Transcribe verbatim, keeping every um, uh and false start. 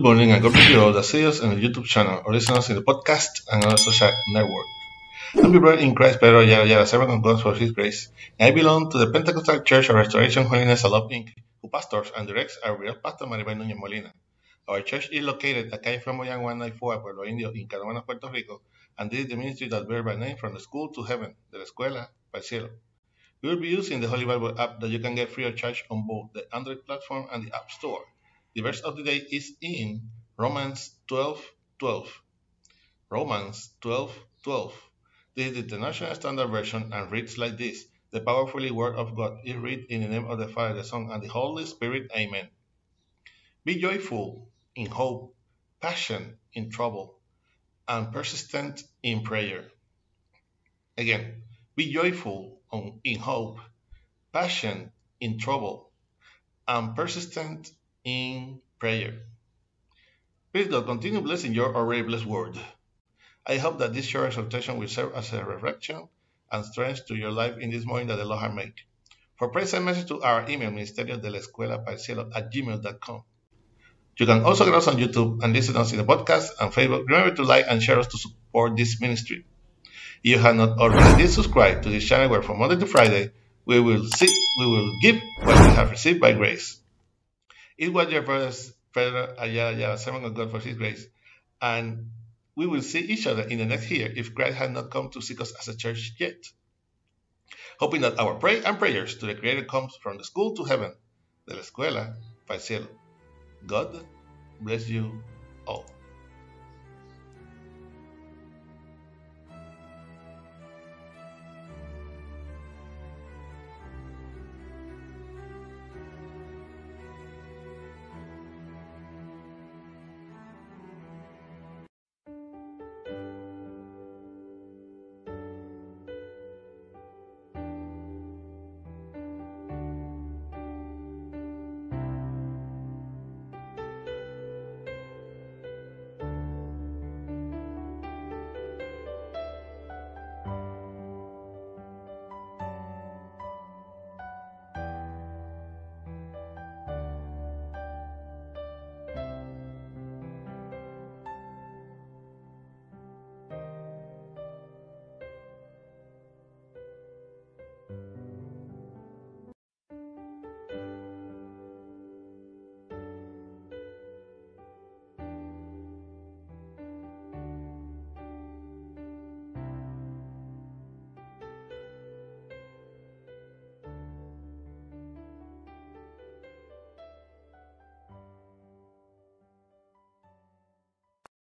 Good morning and welcome to all the videos on the YouTube channel, or listeners in the podcast and other social network. I'm your brother in Christ, Pedro Yara Yara, servant of God for His grace. And I belong to the Pentecostal Church of Restoration Holiness of Love, Incorporated, who pastors and directs our real pastor Maribel Nunez Molina. Our church is located at Calle Caifa Moyang one ninety-four at Pueblo Indio in Carmona, Puerto Rico, and this is the ministry that bears by name from the school to heaven, de la Escuela para el cielo. We will be using the Holy Bible app that you can get free of charge on both the Android platform and the App Store. The verse of the day is in Romans twelve twelve. Romans twelve twelve. This is the International Standard Version and reads like this. The powerfully word of God is read in the name of the Father, the Son, and the Holy Spirit. Amen. Be joyful in hope, patient in trouble, and persistent in prayer. Again, be joyful in hope, patient in trouble, and persistent in prayer. Please God, continue blessing your already blessed word. I hope that this short exhortation will serve as a reflection and strength to your life in this morning that the Lord has made. For prayer, send message to our email, ministerio de la escuela para el cielo at gmail dot com. You can also get us on YouTube and listen to us in the podcast and Facebook. Remember to like and share us to support this ministry. If you have not already subscribed to this channel, where from Monday to Friday, we will see, we will give what we have received by grace. It was your brother, Pedro Ayala Ayala, servant of God for His grace, and we will see each other in the next year if Christ had not come to seek us as a church yet. Hoping that our prayer and prayers to the Creator comes from the school to heaven, de la escuela para el cielo. God bless you all.